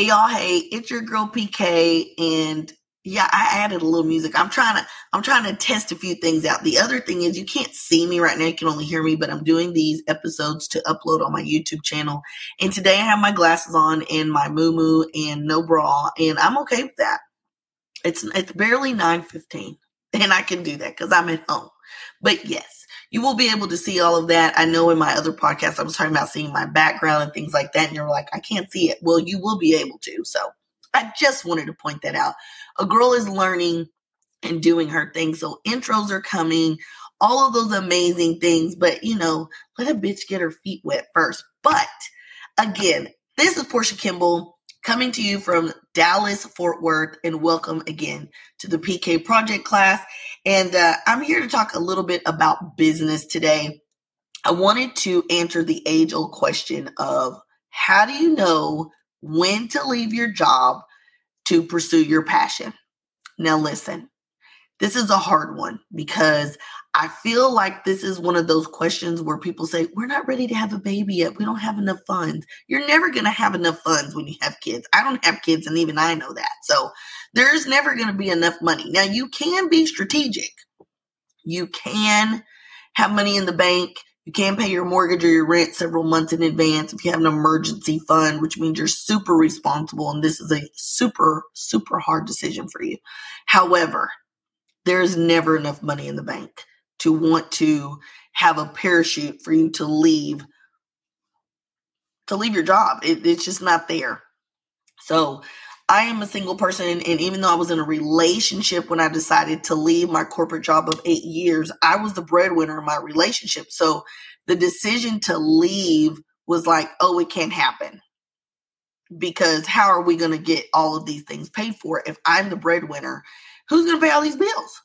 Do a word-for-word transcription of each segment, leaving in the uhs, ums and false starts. Hey, y'all. Hey, it's your girl P K. And yeah, I added a little music. I'm trying to, I'm trying to test a few things out. The other thing is you can't see me right now. You can only hear me, but I'm doing these episodes to upload on my YouTube channel. And today I have my glasses on and my muumuu and no bra. And I'm okay with that. It's, it's barely nine fifteen and I can do that because I'm at home. But yes, you will be able to see all of that. I know in my other podcast, I was talking about seeing my background and things like that. And you're like, I can't see it. Well, you will be able to. So I just wanted to point that out. A girl is learning and doing her thing. So intros are coming, all of those amazing things. But, you know, let a bitch get her feet wet first. But again, this is Portia Kimball coming to you from Dallas, Fort Worth, and welcome again to the P K Project class. And uh, I'm here to talk a little bit about business today. I wanted to answer the age-old question of how do you know when to leave your job to pursue your passion? Now, listen, this is a hard one because I feel like this is one of those questions where people say, we're not ready to have a baby yet. We don't have enough funds. You're never going to have enough funds when you have kids. I don't have kids, and even I know that. So there's never going to be enough money. Now, you can be strategic. You can have money in the bank. You can pay your mortgage or your rent several months in advance if you have an emergency fund, which means you're super responsible, and this is a super, super hard decision for you. However, there is never enough money in the bank to want to have a parachute for you to leave, to leave your job. It, it's just not there. So I am a single person, and even though I was in a relationship when I decided to leave my corporate job of eight years, I was the breadwinner in my relationship. So the decision to leave was like, oh, it can't happen because how are we going to get all of these things paid for? If I'm the breadwinner, who's going to pay all these bills?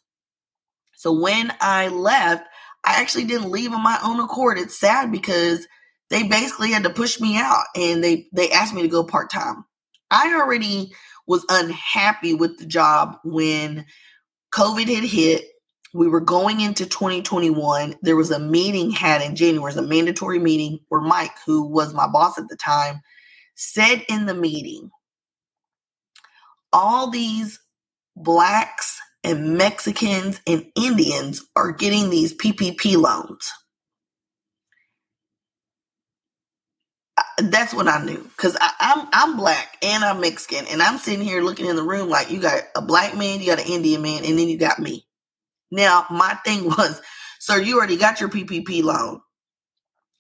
So when I left, I actually didn't leave on my own accord. It's sad because they basically had to push me out and they, they asked me to go part-time. I already was unhappy with the job when COVID had hit. We were going into twenty twenty-one. There was a meeting had in January, it was a mandatory meeting where Mike, who was my boss at the time, said in the meeting, all these Blacks and Mexicans and Indians are getting these P P P loans. That's what I knew because I'm I'm black and I'm Mexican and I'm sitting here looking in the room like you got a black man, you got an Indian man, and then you got me. Now, my thing was, sir, you already got your P P P loan.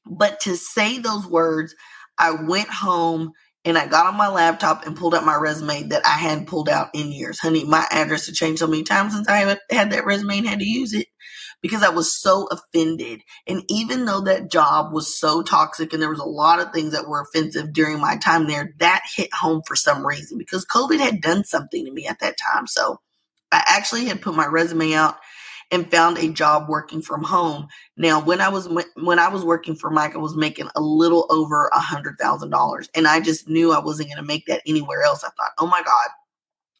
But to say those words, I went home and I got on my laptop and pulled out my resume that I hadn't pulled out in years. Honey, my address had changed so many times since I haven't had that resume and had to use it because I was so offended. And even though that job was so toxic and there was a lot of things that were offensive during my time there, that hit home for some reason because COVID had done something to me at that time. So I actually had put my resume out and found a job working from home. Now, when I was when I was working for Mike, I was making a little over one hundred thousand dollars. And I just knew I wasn't going to make that anywhere else. I thought, oh my God,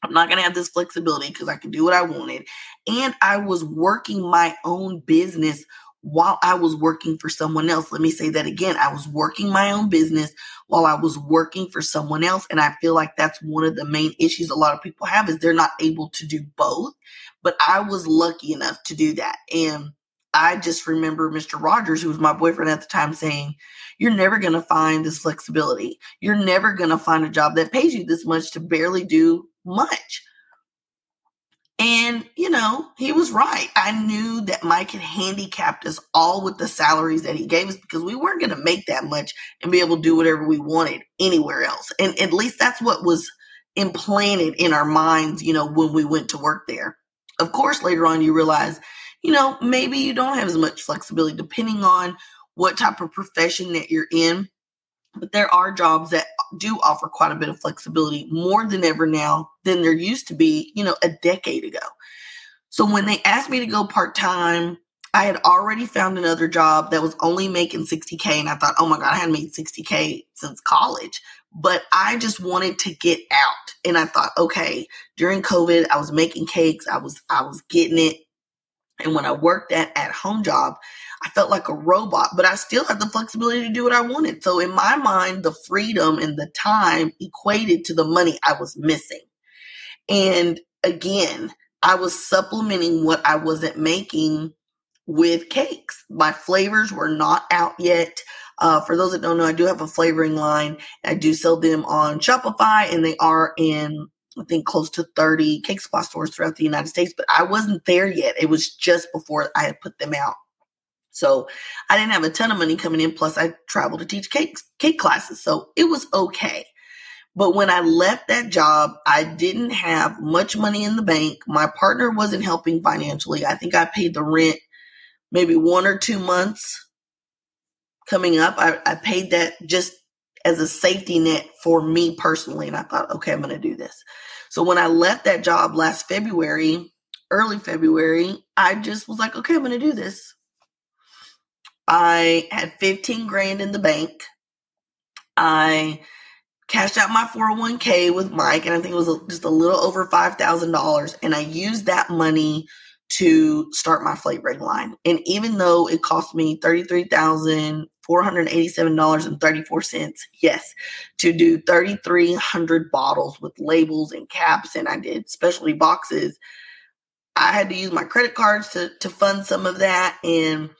I'm not going to have this flexibility because I can do what I wanted. And I was working my own business while I was working for someone else. Let me say that again. I was working my own business while I was working for someone else. And I feel like that's one of the main issues a lot of people have is they're not able to do both. But I was lucky enough to do that. And I just remember Mister Rogers, who was my boyfriend at the time, saying, you're never going to find this flexibility. You're never going to find a job that pays you this much to barely do much. And, you know, he was right. I knew that Mike had handicapped us all with the salaries that he gave us because we weren't going to make that much and be able to do whatever we wanted anywhere else. And at least that's what was implanted in our minds, you know, when we went to work there. Of course, later on, you realize, you know, maybe you don't have as much flexibility depending on what type of profession that you're in. But there are jobs that do offer quite a bit of flexibility more than ever now than there used to be, you know, a decade ago. So when they asked me to go part-time, I had already found another job that was only making sixty K. And I thought, oh my God, I hadn't made sixty K since college. But I just wanted to get out. And I thought, okay, during COVID, I was making cakes. I was, I was getting it. And when I worked that at-home job, I felt like a robot, but I still had the flexibility to do what I wanted. So in my mind, the freedom and the time equated to the money I was missing. And again, I was supplementing what I wasn't making with cakes. My flavors were not out yet. Uh, for those that don't know, I do have a flavoring line. I do sell them on Shopify, and they are in, I think, close to thirty cake supply stores throughout the United States, but I wasn't there yet. It was just before I had put them out. So I didn't have a ton of money coming in. Plus I traveled to teach cake, cake classes. So it was okay. But when I left that job, I didn't have much money in the bank. My partner wasn't helping financially. I think I paid the rent maybe one or two months coming up. I, I paid that just as a safety net for me personally. And I thought, okay, I'm going to do this. So when I left that job last February, early February, I just was like, okay, I'm going to do this. I had fifteen grand in the bank. I cashed out my four oh one k with Mike, and I think it was just a little over five thousand dollars. And I used that money to start my flavoring line. And even though it cost me thirty-three thousand four hundred eighty-seven dollars and thirty-four cents, yes, to do thirty-three hundred bottles with labels and caps, and I did specialty boxes. I had to use my credit cards to, to fund some of that, and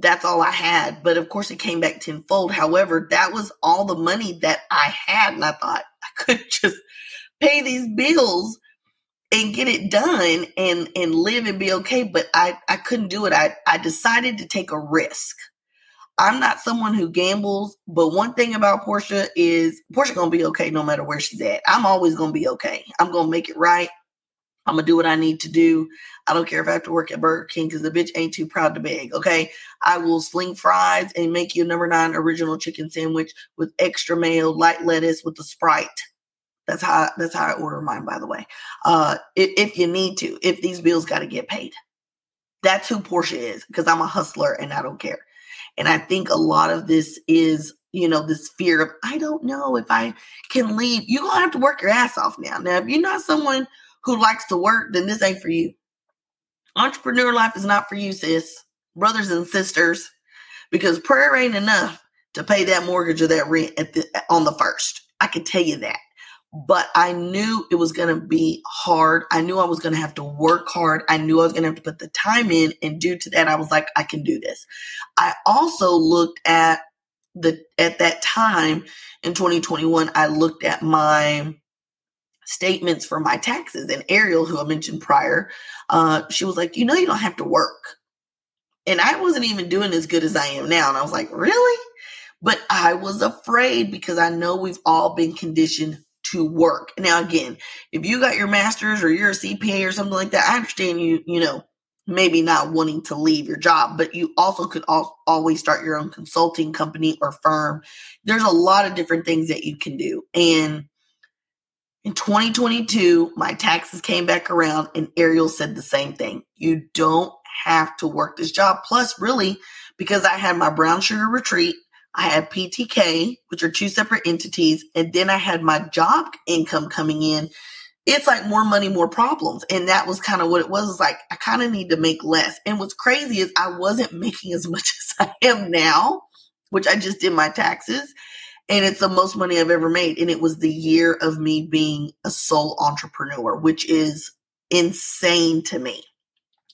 that's all I had. But of course it came back tenfold. However, that was all the money that I had. And I thought I could just pay these bills and get it done and, and live and be okay. But I, I couldn't do it. I, I decided to take a risk. I'm not someone who gambles, but one thing about Portia is Portia's going to be okay no matter where she's at. I'm always going to be okay. I'm going to make it right. I'm going to do what I need to do. I don't care if I have to work at Burger King because the bitch ain't too proud to beg, okay? I will sling fries and make you a number nine original chicken sandwich with extra mayo, light lettuce with a Sprite. That's how, that's how I order mine, by the way. Uh, if, if you need to, if these bills got to get paid. That's who Portia is, because I'm a hustler and I don't care. And I think a lot of this is, you know, this fear of, I don't know if I can leave. You're going to have to work your ass off now. Now, if you're not someone who likes to work, then this ain't for you. Entrepreneur life is not for you, sis, brothers and sisters, because prayer ain't enough to pay that mortgage or that rent at the, on the first. I can tell you that. But I knew it was going to be hard. I knew I was going to have to work hard. I knew I was going to have to put the time in. And due to that, I was like, I can do this. I also looked at the, at that time in twenty twenty-one, I looked at my statements for my taxes, and Ariel, who I mentioned prior, uh, she was like, you know, you don't have to work. And I wasn't even doing as good as I am now. And I was like, really? But I was afraid, because I know we've all been conditioned to work. Now, again, if you got your master's or you're a C P A or something like that, I understand you, you know, maybe not wanting to leave your job, but you also could al- always start your own consulting company or firm. There's a lot of different things that you can do. And in twenty twenty-two, my taxes came back around, and Ariel said the same thing. You don't have to work this job. Plus, really, because I had my brown sugar retreat, I had P T K, which are two separate entities, and then I had my job income coming in. It's like more money, more problems. And that was kind of what it was. It's like, I kind of need to make less. And what's crazy is I wasn't making as much as I am now, which I just did my taxes. And it's the most money I've ever made. And it was the year of me being a sole entrepreneur, which is insane to me.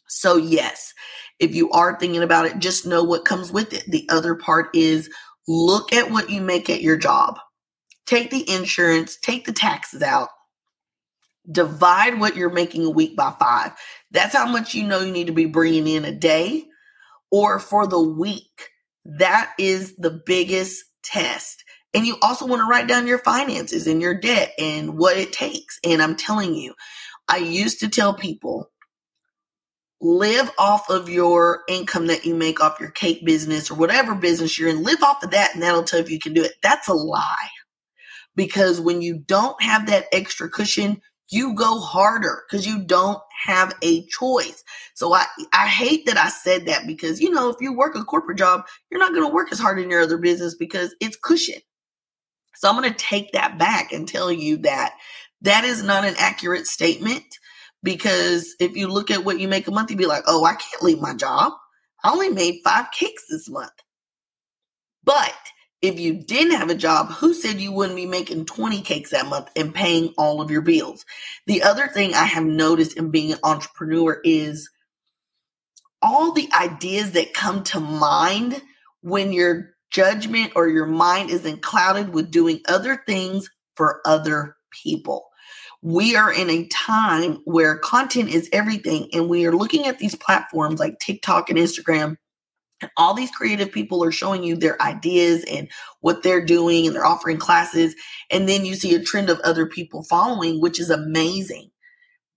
So yes, if you are thinking about it, just know what comes with it. The other part is look at what you make at your job. Take the insurance, take the taxes out, divide what you're making a week by five. That's how much you know you need to be bringing in a day or for the week. That is the biggest test. And you also want to write down your finances and your debt and what it takes. And I'm telling you, I used to tell people, live off of your income that you make off your cake business or whatever business you're in. Live off of that, and that'll tell you if you can do it. That's a lie. Because when you don't have that extra cushion, you go harder because you don't have a choice. So I, I hate that I said that, because, you know, if you work a corporate job, you're not going to work as hard in your other business because it's cushion. So I'm going to take that back and tell you that that is not an accurate statement. Because if you look at what you make a month, you'd be like, oh, I can't leave my job. I only made five cakes this month. But if you didn't have a job, who said you wouldn't be making twenty cakes that month and paying all of your bills? The other thing I have noticed in being an entrepreneur is all the ideas that come to mind when your judgment or your mind isn't clouded with doing other things for other people. We are in a time where content is everything, and we are looking at these platforms like TikTok and Instagram, and all these creative people are showing you their ideas and what they're doing, and they're offering classes, and then you see a trend of other people following, which is amazing.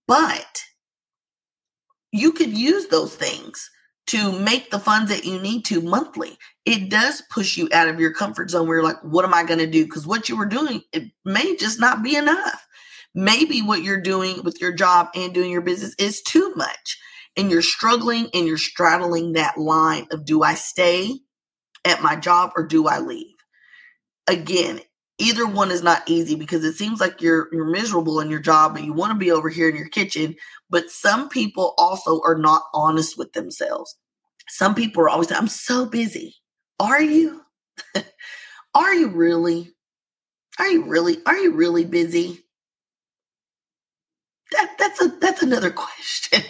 But you could use those things to make the funds that you need to monthly. It does push you out of your comfort zone where you're like, what am I going to do? Because what you were doing, it may just not be enough. Maybe what you're doing with your job and doing your business is too much, and you're struggling and you're straddling that line of, do I stay at my job or do I leave? Again, either one is not easy, because it seems like you're you're miserable in your job and you want to be over here in your kitchen. But some people also are not honest with themselves. Some people are always, I'm so busy. Are you? Are you really? Are you really? Are you really busy? That, that's a that's another question.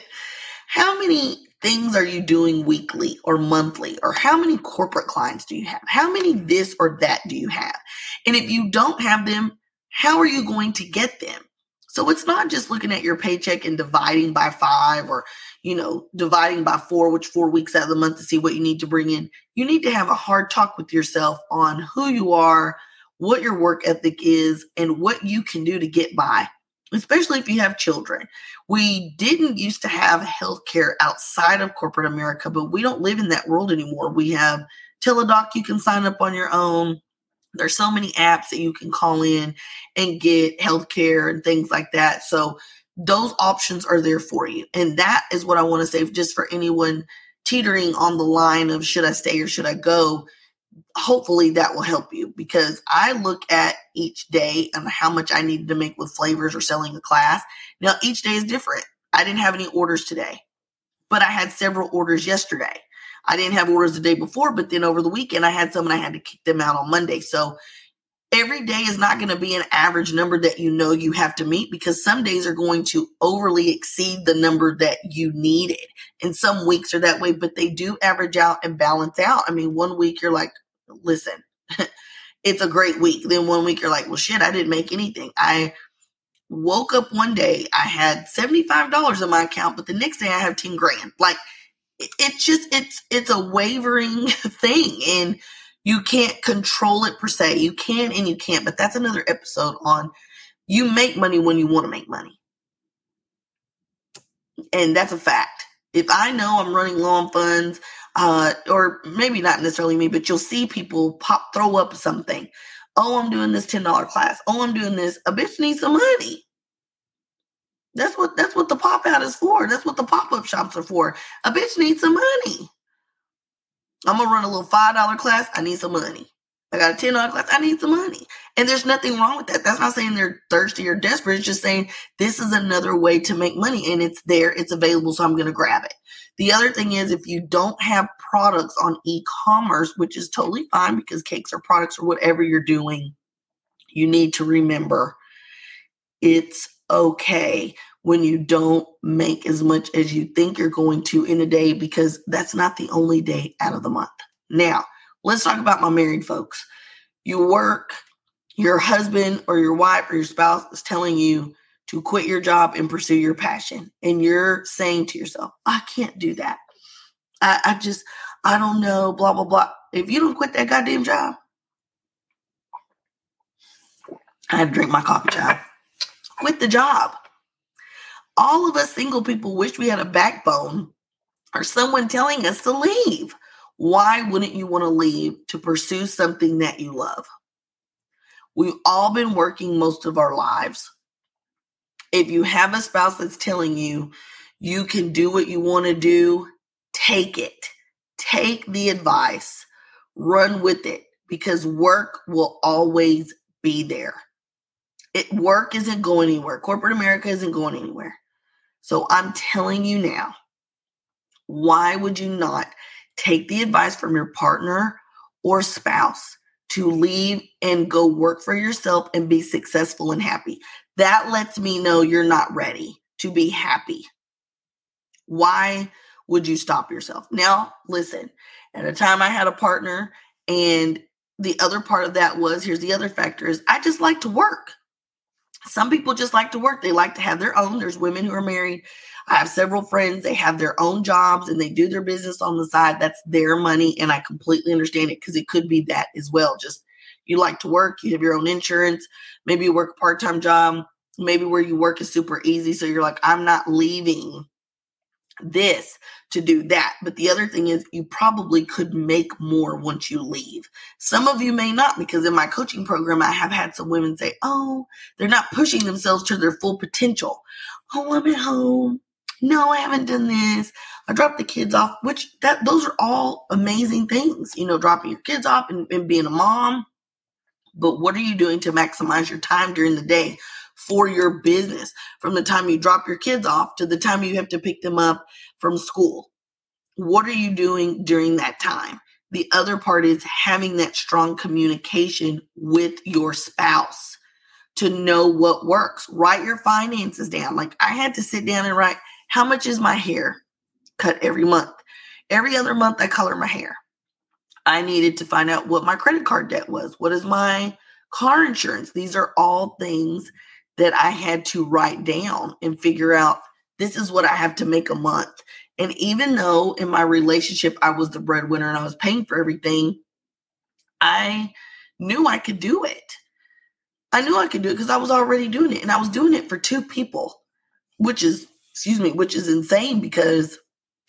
How many things are you doing weekly or monthly? Or how many corporate clients do you have? How many this or that do you have? And if you don't have them, how are you going to get them? So it's not just looking at your paycheck and dividing by five, or, you know, dividing by four, which four weeks out of the month, to see what you need to bring in. You need to have a hard talk with yourself on who you are, what your work ethic is, and what you can do to get by. Especially if you have children. We didn't used to have healthcare outside of corporate America, but we don't live in that world anymore. We have Teladoc, you can sign up on your own. There's so many apps that you can call in and get healthcare and things like that. So those options are there for you. And that is what I want to say, just for anyone teetering on the line of, should I stay or should I go? Hopefully that will help you, because I look at each day and how much I needed to make with flavors or selling a class. Now, each day is different. I didn't have any orders today, but I had several orders yesterday. I didn't have orders the day before, but then over the weekend I had some and I had to kick them out on Monday. So every day is not going to be an average number that you know you have to meet, because some days are going to overly exceed the number that you needed. And some weeks are that way, but they do average out and balance out. I mean, one week you're like, listen, it's a great week. Then one week you're like, well, shit, I didn't make anything. I woke up one day, I had seventy-five dollars in my account, but the next day I have ten grand. Like, it's just, it's, it's a wavering thing, and you can't control it per se. You can and you can't, but that's another episode on, you make money when you want to make money. And that's a fact. If I know I'm running low on funds, Uh, or maybe not necessarily me, but you'll see people pop, throw up something. Oh, I'm doing this ten dollars class. Oh, I'm doing this. A bitch needs some money. That's what, that's what the pop out is for. That's what the pop-up shops are for. A bitch needs some money. I'm going to run a little five dollars class. I need some money. I got a ten dollars class. I need some money. And there's nothing wrong with that. That's not saying they're thirsty or desperate. It's just saying this is another way to make money, and it's there. It's available. So I'm going to grab it. The other thing is, if you don't have products on e-commerce, which is totally fine, because cakes or products or whatever you're doing, you need to remember it's okay when you don't make as much as you think you're going to in a day, because that's not the only day out of the month. Now, let's talk about my married folks. You work, your husband or your wife or your spouse is telling you to quit your job and pursue your passion. And you're saying to yourself, I can't do that. I, I just, I don't know, blah, blah, blah. If you don't quit that goddamn job, I had to drink my coffee, child. Quit the job. All of us single people wish we had a backbone or someone telling us to leave. Why wouldn't you want to leave to pursue something that you love? We've all been working most of our lives. If you have a spouse that's telling you, you can do what you want to do, take it. Take the advice. Run with it, because work will always be there. It, work isn't going anywhere. Corporate America isn't going anywhere. So I'm telling you now, why would you not take the advice from your partner or spouse to leave and go work for yourself and be successful and happy. That lets me know you're not ready to be happy. Why would you stop yourself? Now, listen, at a time I had a partner, and the other part of that was, here's the other factor, is I just like to work. Some people just like to work. They like to have their own. There's women who are married. I have several friends. They have their own jobs and they do their business on the side. That's their money. And I completely understand it, because it could be that as well. Just you like to work. You have your own insurance. Maybe you work a part-time job. Maybe where you work is super easy. So you're like, I'm not leaving this to do that. But the other thing is, you probably could make more once you leave. Some of you may not, because in my coaching program, I have had some women say, oh, they're not pushing themselves to their full potential. Oh, I'm at home. No, I haven't done this. I dropped the kids off, which that those are all amazing things, you know, dropping your kids off and, and being a mom. But what are you doing to maximize your time during the day for your business, from the time you drop your kids off to the time you have to pick them up from school? What are you doing during that time? The other part is having that strong communication with your spouse to know what works. Write your finances down. Like, I had to sit down and write, how much is my hair cut every month? Every other month I color my hair. I needed to find out what my credit card debt was. What is my car insurance? These are all things that I had to write down and figure out, this is what I have to make a month. And even though in my relationship, I was the breadwinner and I was paying for everything, I knew I could do it. I knew I could do it because I was already doing it. And I was doing it for two people, which is, excuse me, which is insane, because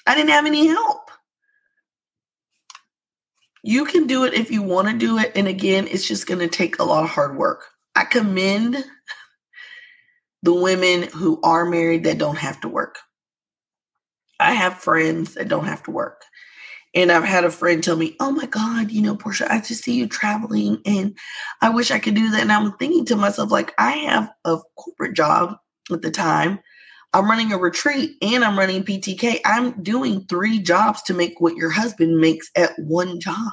I didn't have any help. You can do it if you want to do it. And again, it's just going to take a lot of hard work. I commend the women who are married that don't have to work. I have friends that don't have to work. And I've had a friend tell me, oh my God, you know, Portia, I just see you traveling and I wish I could do that. And I'm thinking to myself, like, I have a corporate job at the time. I'm running a retreat and I'm running P T K. I'm doing three jobs to make what your husband makes at one job.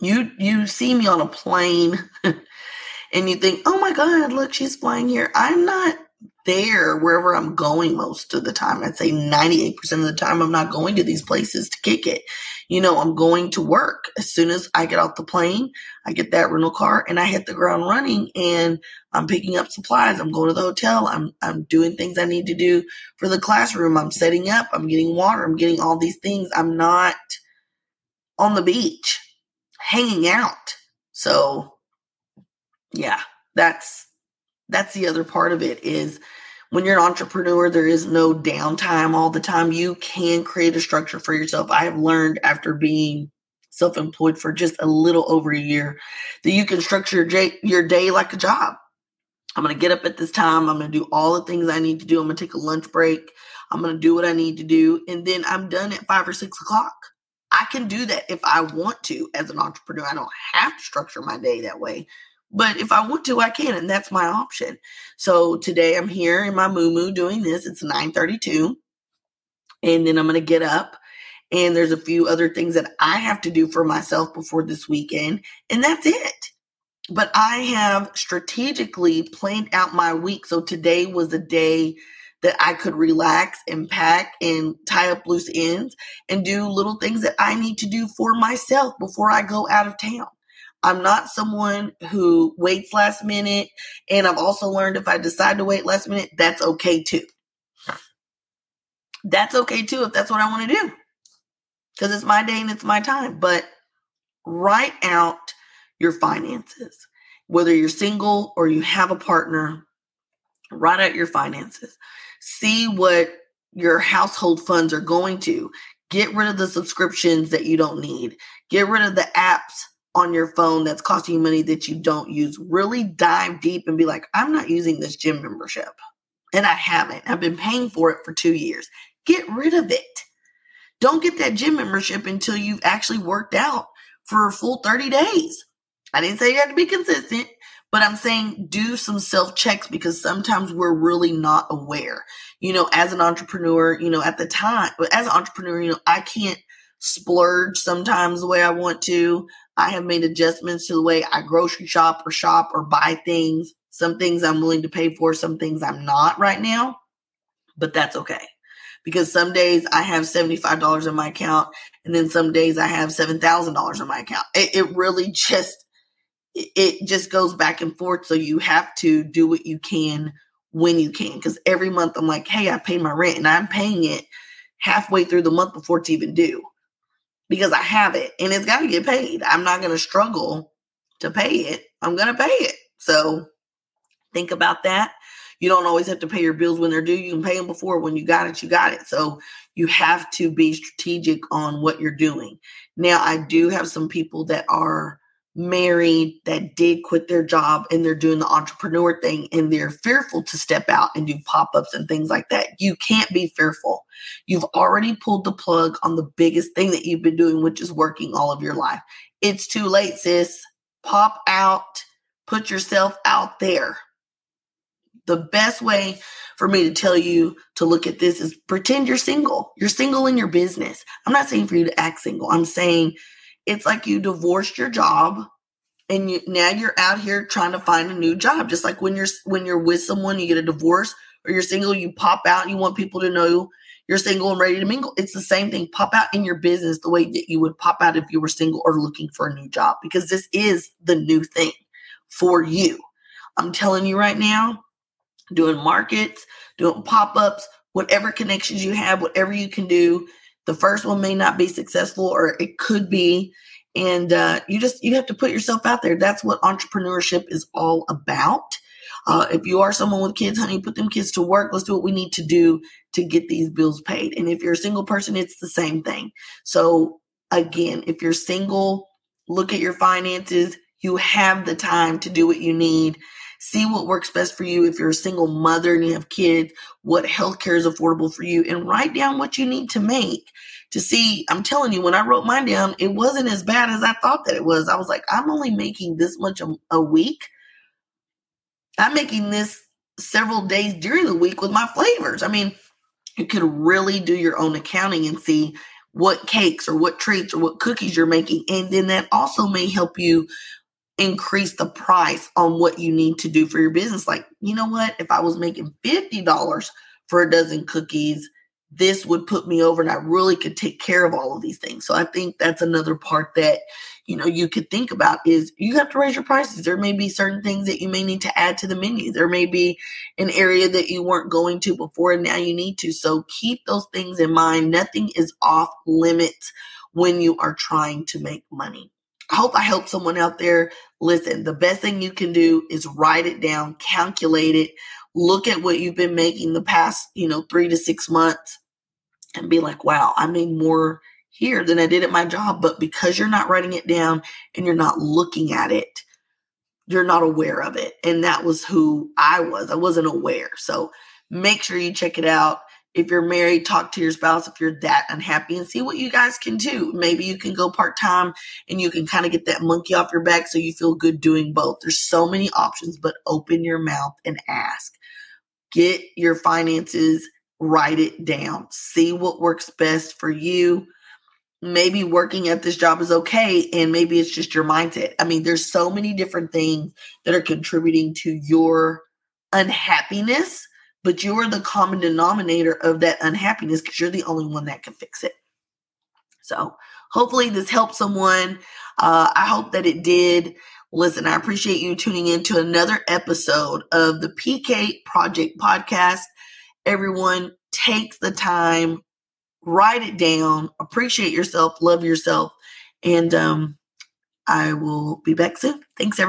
You, you see me on a plane and you think, oh my God, look, she's flying here. I'm not there wherever I'm going most of the time. I'd say ninety-eight percent of the time I'm not going to these places to kick it. You know, I'm going to work. As soon as I get off the plane, I get that rental car and I hit the ground running, and I'm picking up supplies. I'm going to the hotel. I'm, I'm doing things I need to do for the classroom. I'm setting up. I'm getting water. I'm getting all these things. I'm not on the beach hanging out. So yeah, that's that's the other part of it, is when you're an entrepreneur, there is no downtime all the time. You can create a structure for yourself. I have learned after being self-employed for just a little over a year that you can structure your day like a job. I'm going to get up at this time. I'm going to do all the things I need to do. I'm going to take a lunch break. I'm going to do what I need to do. And then I'm done at five or six o'clock. I can do that if I want to as an entrepreneur. I don't have to structure my day that way. But if I want to, I can, and that's my option. So today I'm here in my moo-moo doing this. It's nine thirty-two, and then I'm going to get up, and there's a few other things that I have to do for myself before this weekend, and that's it. But I have strategically planned out my week, so today was a day that I could relax and pack and tie up loose ends and do little things that I need to do for myself before I go out of town. I'm not someone who waits last minute, and I've also learned if I decide to wait last minute, that's okay too. That's okay too if that's what I want to do, because it's my day and it's my time. But write out your finances, whether you're single or you have a partner. Write out your finances. See what your household funds are going to. Get rid of the subscriptions that you don't need. Get rid of the apps on your phone that's costing you money that you don't use. Really dive deep and be like, I'm not using this gym membership. And I haven't. I've been paying for it for two years. Get rid of it. Don't get that gym membership until you've actually worked out for a full thirty days. I didn't say you had to be consistent, But I'm saying do some self-checks, because sometimes we're really not aware. You know, as an entrepreneur, you know, at the time, as an entrepreneur, you know, I can't splurge sometimes the way I want to. I have made adjustments to the way I grocery shop or shop or buy things. Some things I'm willing to pay for, some things I'm not right now, but that's okay. Because some days I have seventy-five dollars in my account, and then some days I have seven thousand dollars in my account. It, it really just, it just goes back and forth. So you have to do what you can when you can. Because every month I'm like, hey, I paid my rent, and I'm paying it halfway through the month before it's even due, because I have it and it's got to get paid. I'm not going to struggle to pay it. I'm going to pay it. So think about that. You don't always have to pay your bills when they're due. You can pay them before. When you got it, you got it. So you have to be strategic on what you're doing. Now, I do have some people that are married that did quit their job, and they're doing the entrepreneur thing, and they're fearful to step out and do pop-ups and things like that. You can't be fearful. You've already pulled the plug on the biggest thing that you've been doing, which is working all of your life. It's too late, sis. Pop out. Put yourself out there. The best way for me to tell you to look at this is pretend you're single. You're single in your business. I'm not saying for you to act single. I'm saying it's like you divorced your job, and you, now you're out here trying to find a new job. Just like when you're when you're with someone, you get a divorce, or you're single, you pop out. And you want people to know you're single and ready to mingle. It's the same thing. Pop out in your business the way that you would pop out if you were single or looking for a new job, because this is the new thing for you. I'm telling you right now. Doing markets, doing pop-ups, whatever connections you have, whatever you can do. The first one may not be successful, or it could be. And uh, you just, you have to put yourself out there. That's what entrepreneurship is all about. Uh, if you are someone with kids, honey, put them kids to work. Let's do what we need to do to get these bills paid. And if you're a single person, it's the same thing. So again, if you're single, look at your finances. You have the time to do what you need. See what works best for you. If you're a single mother and you have kids, what healthcare is affordable for you, and write down what you need to make to see. I'm telling you, when I wrote mine down, it wasn't as bad as I thought that it was. I was like, I'm only making this much a, a week. I'm making this several days during the week with my flavors. I mean, you could really do your own accounting and see what cakes or what treats or what cookies you're making. And then that also may help you increase the price on what you need to do for your business. Like, you know what? If I was making fifty dollars for a dozen cookies, this would put me over, and I really could take care of all of these things. So I think that's another part that, you know, you could think about is you have to raise your prices. There may be certain things that you may need to add to the menu. There may be an area that you weren't going to before, and now you need to. So keep those things in mind. Nothing is off limits when you are trying to make money. I hope I helped someone out there. Listen, the best thing you can do is write it down, calculate it, look at what you've been making the past, you know, three to six months and be like, wow, I made more here than I did at my job. But because you're not writing it down and you're not looking at it, you're not aware of it. And that was who I was. I wasn't aware. So make sure you check it out. If you're married, talk to your spouse if you're that unhappy and see what you guys can do. Maybe you can go part-time and you can kind of get that monkey off your back so you feel good doing both. There's so many options, but open your mouth and ask. Get your finances, write it down. See what works best for you. Maybe working at this job is okay, and maybe it's just your mindset. I mean, there's so many different things that are contributing to your unhappiness. But you are the common denominator of that unhappiness because you're the only one that can fix it. So hopefully this helped someone. Uh, I hope that it did. Listen, I appreciate you tuning in to another episode of the P K Project podcast. Everyone, take the time, write it down, appreciate yourself, love yourself, and um, I will be back soon. Thanks, everyone.